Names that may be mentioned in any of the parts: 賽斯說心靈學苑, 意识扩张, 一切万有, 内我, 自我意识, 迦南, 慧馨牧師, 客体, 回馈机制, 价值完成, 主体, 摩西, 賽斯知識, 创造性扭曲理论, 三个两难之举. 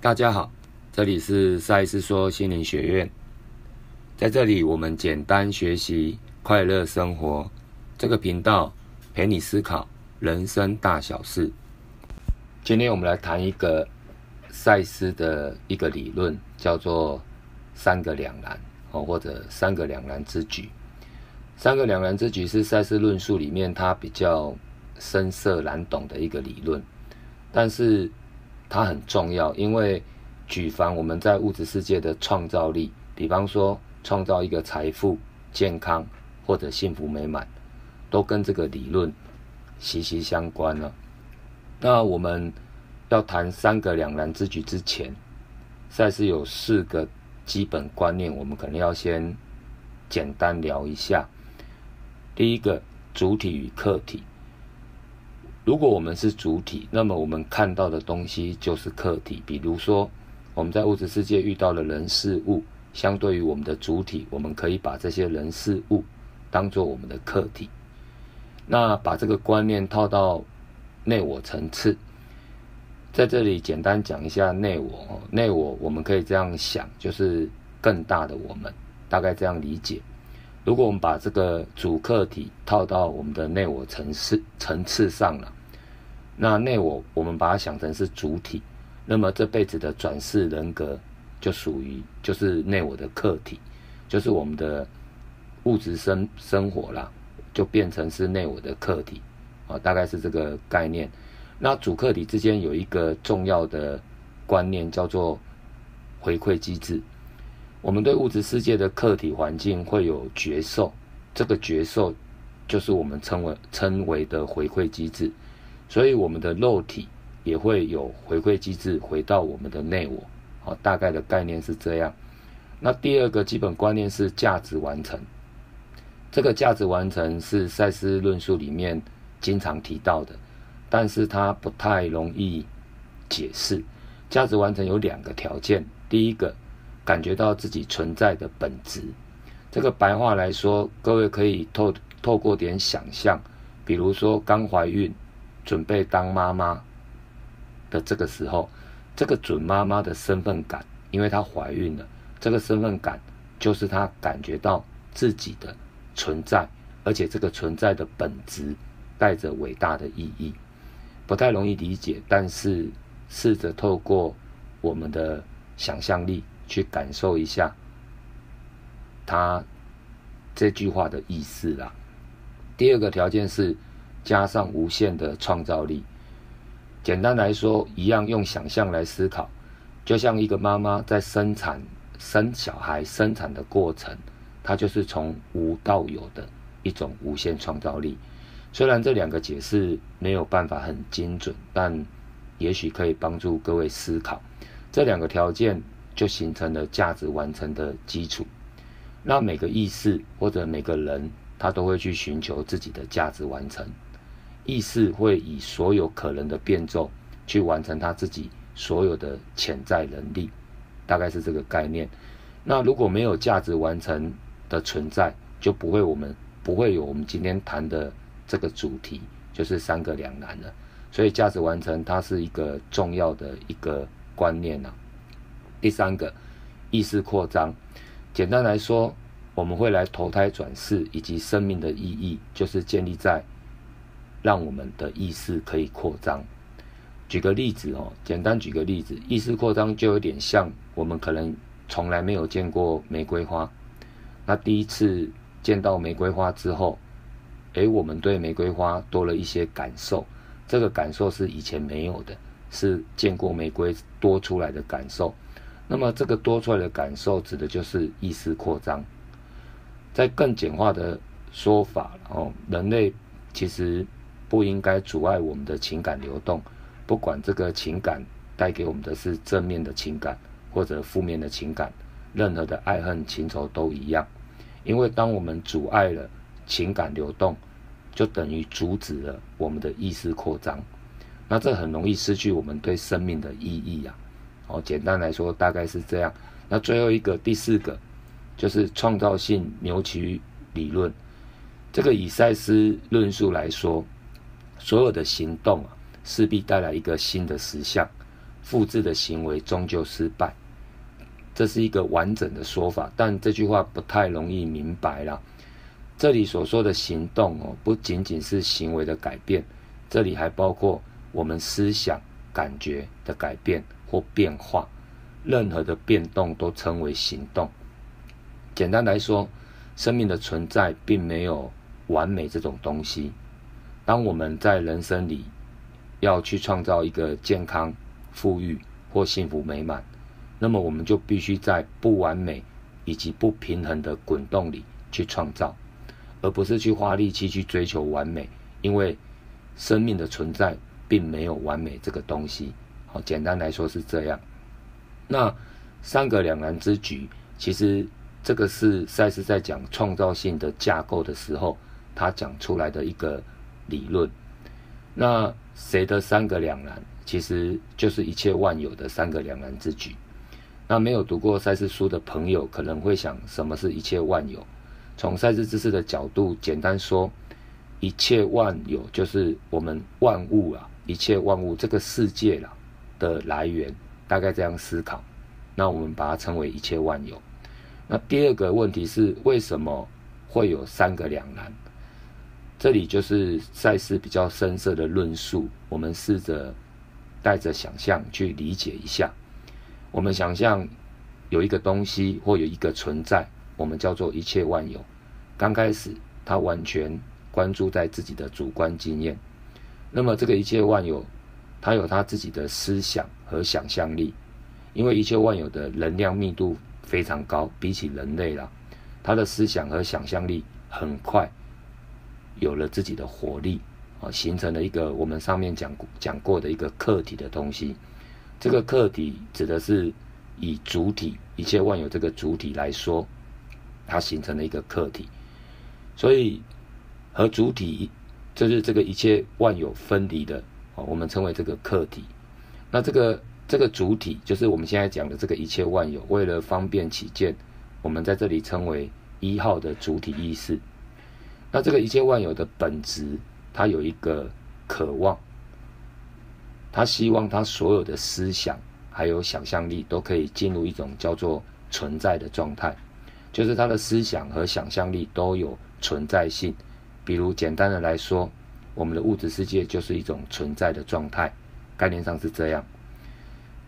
大家好，这里是赛斯说心灵学院，在这里我们简单学习快乐生活。这个频道陪你思考人生大小事。今天我们来谈一个赛斯的一个理论，叫做三个两难，或者三个两难之举。三个两难之举是赛斯论述里面它比较深涩难懂的一个理论，但是它很重要，因为举凡我们在物质世界的创造力，比方说创造一个财富、健康或者幸福美满，都跟这个理论息息相关了。那我们要谈三个两难之举之前，赛斯有四个基本观念，我们可能要先简单聊一下。第一个，主体与客体。如果我们是主体，那么我们看到的东西就是客体。比如说我们在物质世界遇到的人事物，相对于我们的主体，我们可以把这些人事物当作我们的客体。那把这个观念套到内我层次，在这里简单讲一下内我。内我我们可以这样想，就是更大的我们，大概这样理解。如果我们把这个主客体套到我们的内我层次上了，那内我我们把它想成是主体，那么这辈子的转世人格就属于就是内我的客体，就是我们的物质生活啦，就变成是内我的客体啊，大概是这个概念。那主客体之间有一个重要的观念叫做回馈机制。我们对物质世界的客体环境会有觉受，这个觉受就是我们称为的回馈机制，所以我们的肉体也会有回馈机制回到我们的内我，大概的概念是这样。那第二个基本观念是价值完成。这个价值完成是赛斯论述里面经常提到的，但是它不太容易解释。价值完成有两个条件，第一个，感觉到自己存在的本质。这个白话来说，各位可以透过点想象，比如说刚怀孕准备当妈妈的这个时候，这个准妈妈的身份感，因为她怀孕了，这个身份感就是她感觉到自己的存在，而且这个存在的本质带着伟大的意义。不太容易理解，但是试着透过我们的想象力去感受一下他这句话的意思啦。第二个条件是加上无限的创造力。简单来说，一样用想象来思考，就像一个妈妈在生小孩的过程，她就是从无到有的一种无限创造力。虽然这两个解释没有办法很精准，但也许可以帮助各位思考。这两个条件就形成了价值完成的基础。那每个意识或者每个人，他都会去寻求自己的价值完成。意识会以所有可能的变奏去完成他自己所有的潜在能力，大概是这个概念。那如果没有价值完成的存在，就不会有我们今天谈的这个主题，就是三个两难了。所以价值完成它是一个重要的一个观念啊。第三个，意识扩张。简单来说，我们会来投胎转世以及生命的意义，就是建立在让我们的意识可以扩张。举个例子简单举个例子，意识扩张就有点像我们可能从来没有见过玫瑰花，那第一次见到玫瑰花之后，我们对玫瑰花多了一些感受，这个感受是以前没有的，是见过玫瑰多出来的感受。那么这个多出来的感受指的就是意识扩张。在更简化的说法，人类其实不应该阻碍我们的情感流动，不管这个情感带给我们的是正面的情感或者负面的情感，任何的爱恨情仇都一样。因为当我们阻碍了情感流动，就等于阻止了我们的意识扩张，那这很容易失去我们对生命的意义啊。简单来说大概是这样。那最后一个，第四个，就是创造性扭曲理论。这个以赛斯论述来说，所有的行动势必带来一个新的实相，复制的行为终究失败。这是一个完整的说法，但这句话不太容易明白啦。这里所说的行动哦，不仅仅是行为的改变，这里还包括我们思想、感觉的改变或变化。任何的变动都称为行动。简单来说，生命的存在并没有完美这种东西。当我们在人生里要去创造一个健康、富裕或幸福美满，那么我们就必须在不完美以及不平衡的滚动里去创造，而不是去花力气去追求完美，因为生命的存在并没有完美这个东西。好，简单来说是这样。那三个两难之局，其实这个是赛斯在讲创造性的架构的时候他讲出来的一个理论。那谁的三个两难，其实就是一切万有的三个两难之局。那没有读过赛斯书的朋友可能会想，什么是一切万有？从赛斯知识的角度简单说，一切万有就是我们万物啊，一切万物这个世界啦的来源，大概这样思考，那我们把它称为一切万有。那第二个问题是，为什么会有三个两难？这里就是赛斯比较深色的论述，我们试着带着想象去理解一下。我们想象有一个东西或有一个存在，我们叫做一切万有。刚开始它完全关注在自己的主观经验，那么这个一切万有他有他自己的思想和想象力，因为一切万有的能量密度非常高，比起人类啦，他的思想和想象力很快有了自己的活力啊，形成了一个我们上面讲过的一个客体的东西。这个客体指的是以主体一切万有这个主体来说，它形成了一个客体。所以和主体就是这个一切万有分离的，我们称为这个客体。那这个主体就是我们现在讲的这个一切万有，为了方便起见，我们在这里称为一号的主体意识。那这个一切万有的本质，它有一个渴望，它希望它所有的思想还有想象力都可以进入一种叫做存在的状态，就是它的思想和想象力都有存在性。比如简单的来说，我们的物质世界就是一种存在的状态，概念上是这样。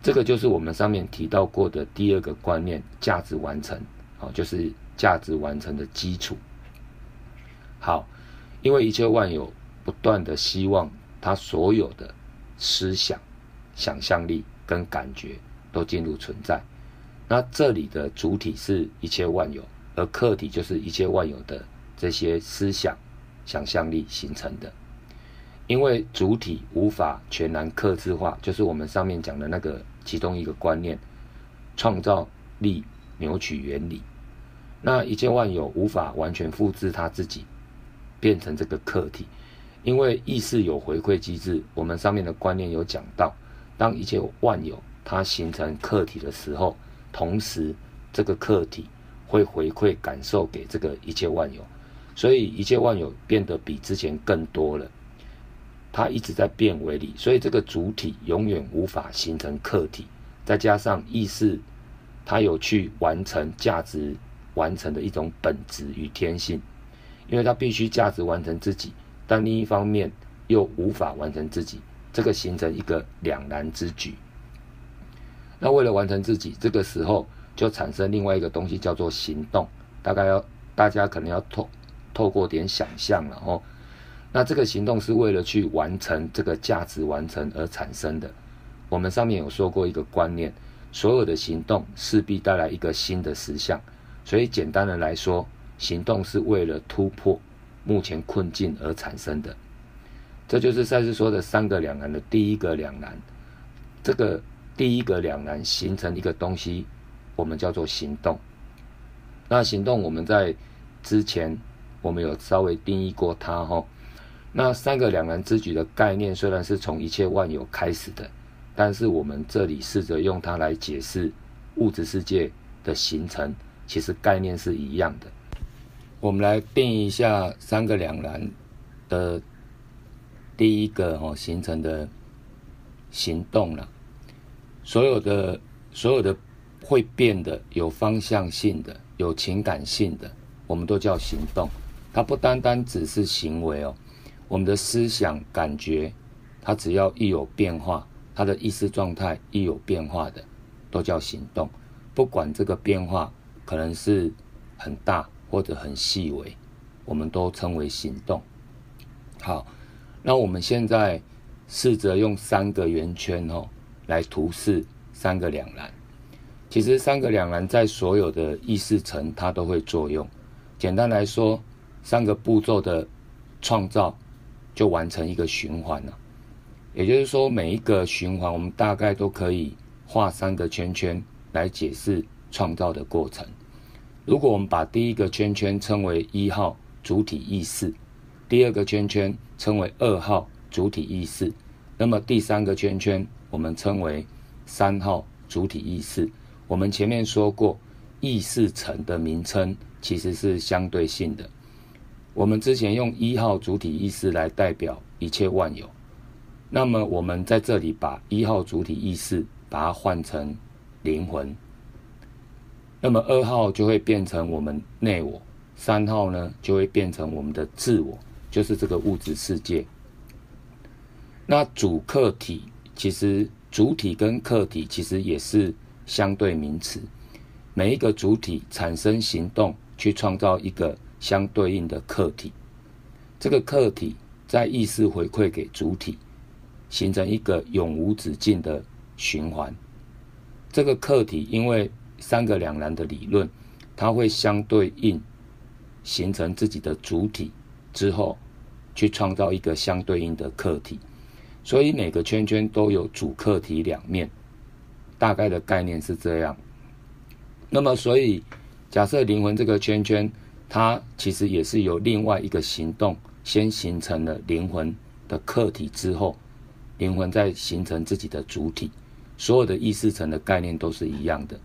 这个就是我们上面提到过的第二个观念，价值完成，就是价值完成的基础。好，因为一切万有不断的希望它所有的思想、想象力跟感觉都进入存在。那这里的主体是一切万有，而客体就是一切万有的这些思想、想象力形成的。因为主体无法全然客制化，就是我们上面讲的那个其中一个观念，创造力扭曲原理。那一切万有无法完全复制它自己变成这个客体，因为意识有回馈机制。我们上面的观念有讲到，当一切万有它形成客体的时候，同时这个客体会回馈感受给这个一切万有，所以一切万有变得比之前更多了，它一直在变为理，所以这个主体永远无法形成客体。再加上意识它有去完成价值完成的一种本质与天性，因为它必须价值完成自己，但另一方面又无法完成自己，这个形成一个两难之举。那为了完成自己，这个时候就产生另外一个东西叫做行动，大家可能要透过点想象了哦。那这个行动是为了去完成这个价值完成而产生的。我们上面有说过一个观念，所有的行动势必带来一个新的实相，所以简单的来说，行动是为了突破目前困境而产生的。这就是赛斯说的三个两难的第一个两难。这个第一个两难形成一个东西，我们叫做行动。那行动我们在之前我们有稍微定义过它哦。那三个两难之举的概念虽然是从一切万有开始的，但是我们这里试着用它来解释物质世界的形成，其实概念是一样的。我们来定一下三个两难的第一个形成的行动啦。所有的会变的、有方向性的、有情感性的，我们都叫行动。它不单单只是行为哦，我们的思想、感觉，它只要一有变化，它的意识状态一有变化的，都叫行动。不管这个变化可能是很大或者很细微，我们都称为行动。好，那我们现在试着用三个圆圈哦，来图示三个两难。其实三个两难在所有的意识层它都会作用。简单来说，三个步骤的创造就完成一个循环了。也就是说，每一个循环我们大概都可以画三个圈圈来解释创造的过程。如果我们把第一个圈圈称为一号主体意识，第二个圈圈称为二号主体意识，那么第三个圈圈我们称为三号主体意识。我们前面说过，意识层的名称其实是相对性的。我们之前用一号主体意识来代表一切万有，那么我们在这里把一号主体意识把它换成灵魂，那么二号就会变成我们内我，三号呢就会变成我们的自我，就是这个物质世界。那主客体，其实主体跟客体其实也是相对名词，每一个主体产生行动去创造一个相对应的客体，这个客体在意识回馈给主体，形成一个永无止境的循环。这个客体因为三个两难的理论，它会相对应形成自己的主体之后，去创造一个相对应的客体。所以每个圈圈都有主客体两面，大概的概念是这样。那么所以假设灵魂这个圈圈，它其实也是由另外一个行动先形成了灵魂的客体之后，灵魂再形成自己的主体。所有的意识层的概念都是一样的。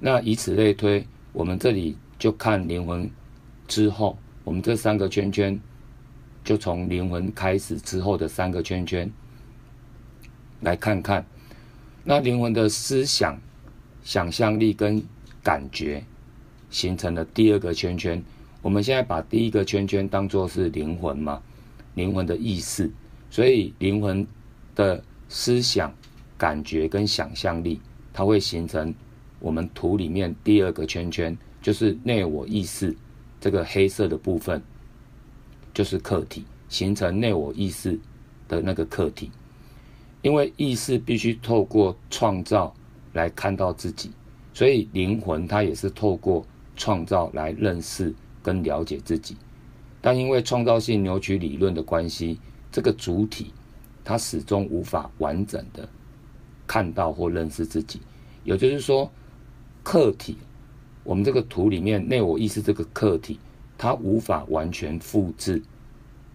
那以此类推，我们这里就看灵魂之后，我们这三个圈圈就从灵魂开始之后的三个圈圈来看看。那灵魂的思想、想象力跟感觉形成了第二个圈圈。我们现在把第一个圈圈当作是灵魂嘛，灵魂的意识，所以灵魂的思想、感觉跟想象力，它会形成我们图里面第二个圈圈，就是内我意识，这个黑色的部分就是客体，形成内我意识的那个客体。因为意识必须透过创造来看到自己，所以灵魂它也是透过创造来认识跟了解自己。但因为创造性扭曲理论的关系，这个主体它始终无法完整的看到或认识自己。也就是说，客体，我们这个图里面内我意识这个客体，它无法完全复制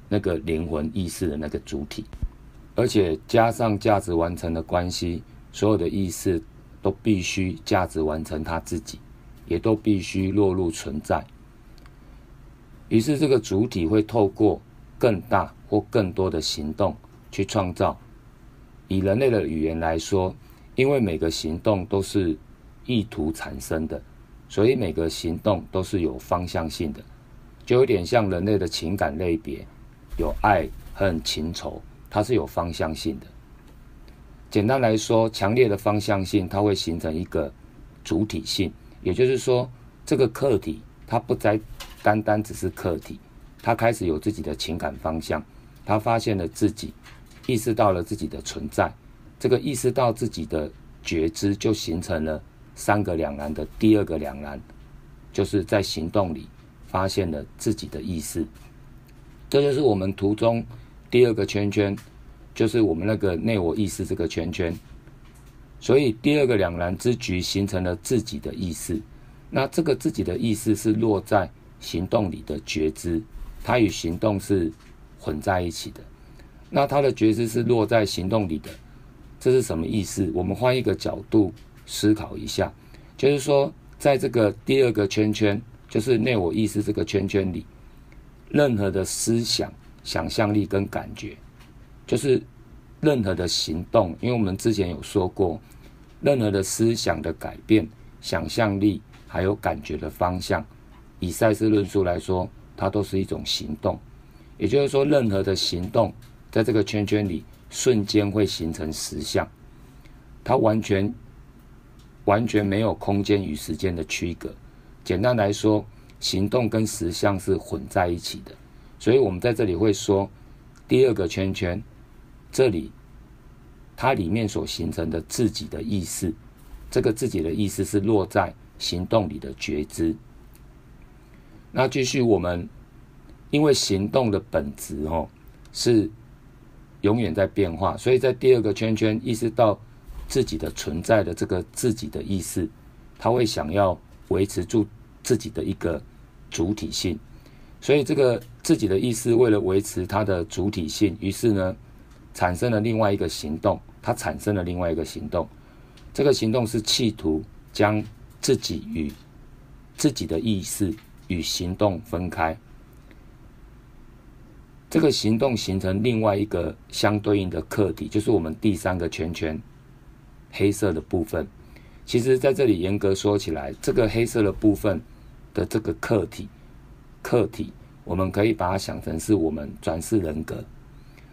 那个灵魂意识的那个主体，而且加上价值完成的关系，所有的意识都必须价值完成它自己，也都必须落入存在。于是这个主体会透过更大或更多的行动去创造。以人类的语言来说，因为每个行动都是意图产生的，所以每个行动都是有方向性的，就有点像人类的情感类别，有爱、恨、情仇，它是有方向性的。简单来说，强烈的方向性，它会形成一个主体性，也就是说，这个客体它不再单单只是客体，它开始有自己的情感方向，它发现了自己，意识到了自己的存在。这个意识到自己的觉知，就形成了三个两难的第二个两难，就是在行动里发现了自己的意识。这就是我们图中第二个圈圈，就是我们那个内我意识这个圈圈。所以第二个两难之局形成了自己的意识。那这个自己的意识是落在行动里的觉知，它与行动是混在一起的。那它的觉知是落在行动里的，这是什么意思？我们换一个角度思考一下，就是说，在这个第二个圈圈，就是内我意识这个圈圈里，任何的思想、想象力跟感觉，就是任何的行动，因为我们之前有说过，任何的思想的改变、想象力还有感觉的方向，以赛斯论述来说，它都是一种行动。也就是说，任何的行动在这个圈圈里瞬间会形成实相，它完全没有空间与时间的区隔。简单来说，行动跟实相是混在一起的。所以我们在这里会说，第二个圈圈这里它里面所形成的自己的意识，这个自己的意识是落在行动里的觉知。那继续，我们因为行动的本质是永远在变化，所以在第二个圈圈意识到自己的存在的这个自己的意识，它会想要维持住自己的一个主体性。所以这个自己的意识为了维持它的主体性，于是呢产生了另外一个行动，它产生了另外一个行动，这个行动是企图将自己与自己的意识与行动分开。这个行动形成另外一个相对应的客体，就是我们第三个圈圈黑色的部分。其实在这里严格说起来，这个黑色的部分的这个客体我们可以把它想成是我们转世人格。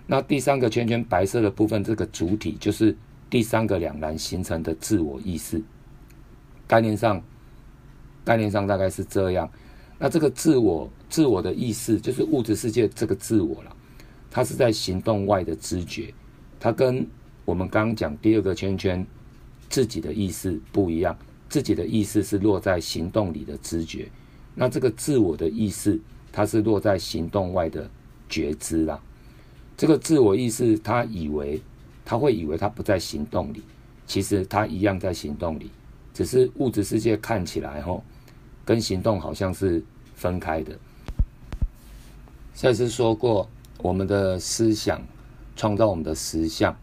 那第三个圈圈白色的部分，这个主体就是第三个两难形成的自我意识。概念上大概是这样。那这个自我的意识就是物质世界这个自我啦，它是在行动外的知觉，它跟我们刚刚讲第二个圈圈自己的意识不一样，自己的意识是落在行动里的知觉，那这个自我的意识它是落在行动外的觉知啦。这个自我意识他会以为他不在行动里，其实他一样在行动里，只是物质世界看起来跟行动好像是分开的。赛斯说过，我们的思想创造我们的实相，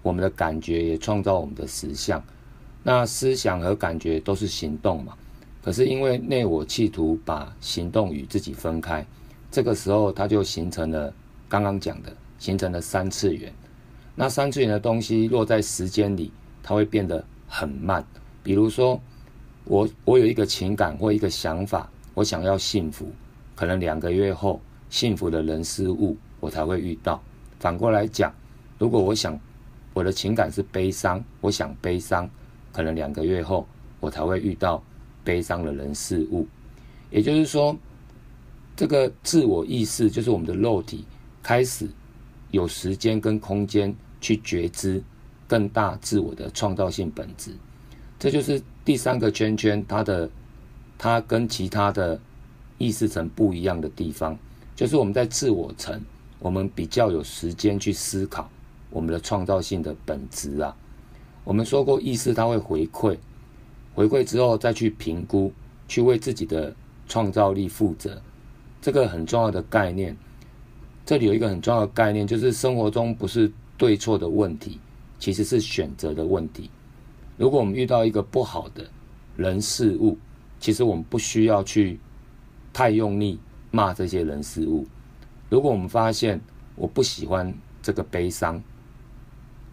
我们的感觉也创造我们的实相。那思想和感觉都是行动嘛，可是因为内我企图把行动与自己分开，这个时候它就形成了刚刚讲的形成了三次元。那三次元的东西落在时间里，它会变得很慢。比如说我有一个情感或一个想法，我想要幸福，可能2个月后幸福的人事物我才会遇到。反过来讲，如果我想我的情感是悲伤，我想悲伤，可能2个月后我才会遇到悲伤的人事物。也就是说，这个自我意识就是我们的肉体开始有时间跟空间去觉知更大自我的创造性本质。这就是第三个圈圈它跟其他的意识层不一样的地方，就是我们在自我层我们比较有时间去思考我们的创造性的本质啊。我们说过意识它会回馈之后再去评估，去为自己的创造力负责，这个很重要的概念。这里有一个很重要的概念，就是生活中不是对错的问题，其实是选择的问题。如果我们遇到一个不好的人事物，其实我们不需要去太用力骂这些人事物。如果我们发现我不喜欢这个悲伤，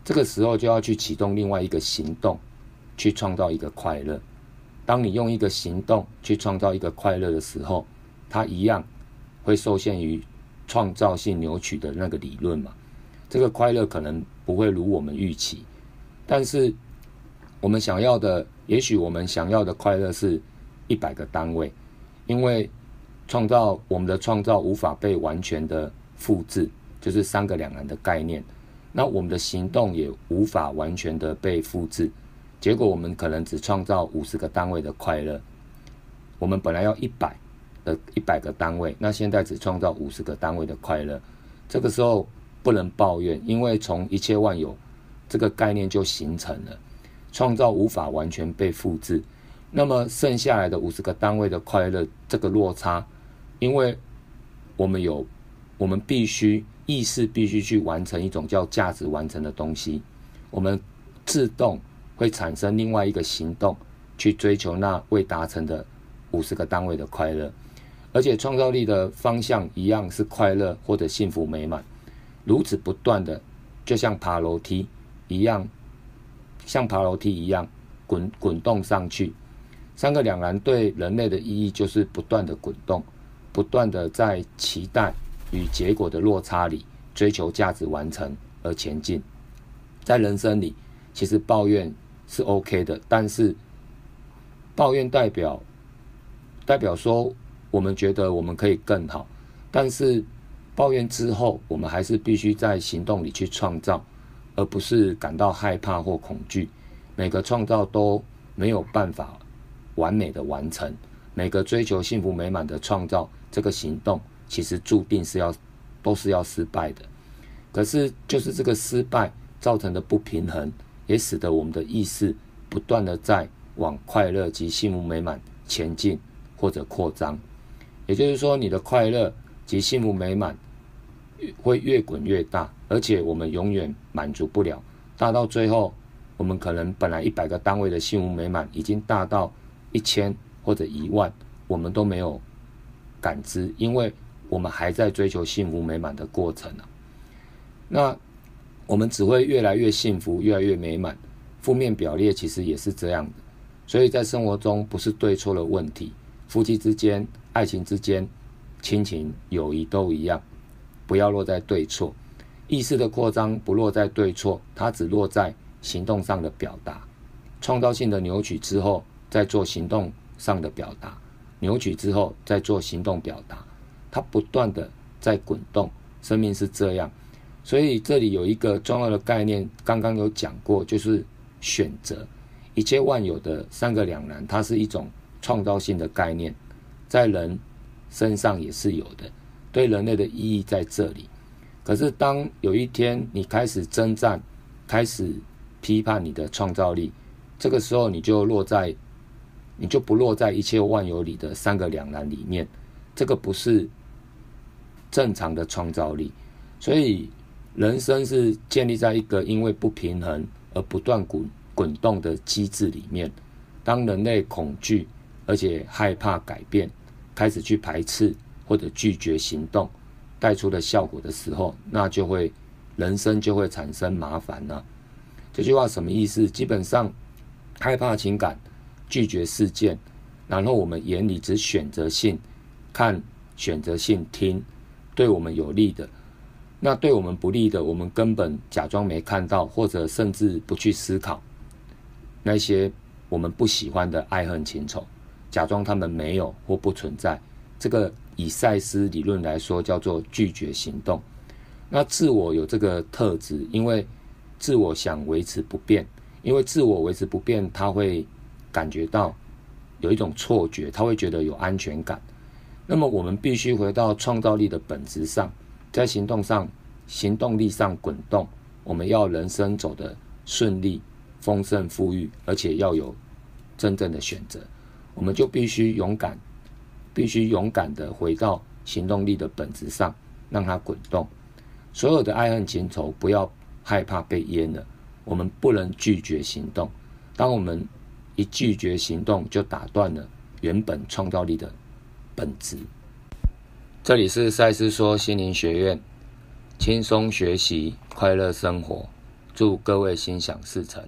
这个时候就要去启动另外一个行动，去创造一个快乐。当你用一个行动去创造一个快乐的时候，它一样会受限于创造性扭曲的那个理论嘛，这个快乐可能不会如我们预期，但是我们想要的，也许我们想要的快乐是100个单位，因为我们的创造无法被完全的复制，就是3个两难的概念。那我们的行动也无法完全的被复制，结果我们可能只创造50个单位的快乐，我们本来要100个单位，那现在只创造50个单位的快乐。这个时候不能抱怨，因为从一切万有这个概念就形成了，创造无法完全被复制，那么剩下来的50个单位的快乐，这个落差，因为我们意识必须去完成一种叫价值完成的东西，我们自动会产生另外一个行动去追求那未达成的50个单位的快乐。而且创造力的方向一样是快乐或者幸福美满，如此不断的，就像爬楼梯一样，像爬楼梯一样滚动上去。三个两难对人类的意义就是不断的滚动，不断的在期待与结果的落差里追求价值完成而前进。在人生里，其实抱怨是 OK 的，但是抱怨代表说我们觉得我们可以更好，但是抱怨之后，我们还是必须在行动里去创造，而不是感到害怕或恐惧。每个创造都没有办法完美的完成，每个追求幸福美满的创造这个行动，其实注定都是要失败的。可是就是这个失败造成的不平衡，也使得我们的意识不断的在往快乐及幸福美满前进或者扩张。也就是说，你的快乐及幸福美满会越滚越大，而且我们永远满足不了，大到最后我们可能本来100个单位的幸福美满已经大到1000或者10000，我们都没有感知，因为我们还在追求幸福美满的过程啊。那我们只会越来越幸福，越来越美满。负面表列其实也是这样的，所以在生活中不是对错的问题，夫妻之间、爱情之间、亲情、友谊都一样，不要落在对错。意识的扩张不落在对错，它只落在行动上的表达。创造性的扭曲之后再做行动上的表达，扭曲之后再做行动表达，它不断的在滚动，生命是这样。所以这里有一个重要的概念，刚刚有讲过，就是选择。一切万有的三个两难，它是一种创造性的概念，在人身上也是有的，对人类的意义在这里。可是当有一天你开始征战，开始批判你的创造力，这个时候你就不落在一切万有里的三个两难里面，这个不是正常的创造力。所以人生是建立在一个因为不平衡而不断滚动的机制里面。当人类恐惧而且害怕改变，开始去排斥或者拒绝行动带出的效果的时候，那就会人生就会产生麻烦了。这句话什么意思？基本上害怕情感，拒绝事件，然后我们眼里只选择性看，选择性听，对我们有利的，那对我们不利的我们根本假装没看到，或者甚至不去思考。那些我们不喜欢的爱恨情仇，假装他们没有或不存在，这个以赛斯理论来说叫做拒绝行动。那自我有这个特质，因为自我想维持不变，因为自我维持不变，他会感觉到有一种错觉，他会觉得有安全感。那么我们必须回到创造力的本质上，在行动上、行动力上滚动。我们要人生走得顺利、丰盛、富裕，而且要有真正的选择，我们就必须勇敢的回到行动力的本质上，让它滚动。所有的爱恨情仇不要害怕被淹了，我们不能拒绝行动。当我们一拒绝行动，就打断了原本创造力的本质。这里是赛斯说心灵学院，轻松学习，快乐生活，祝各位心想事成。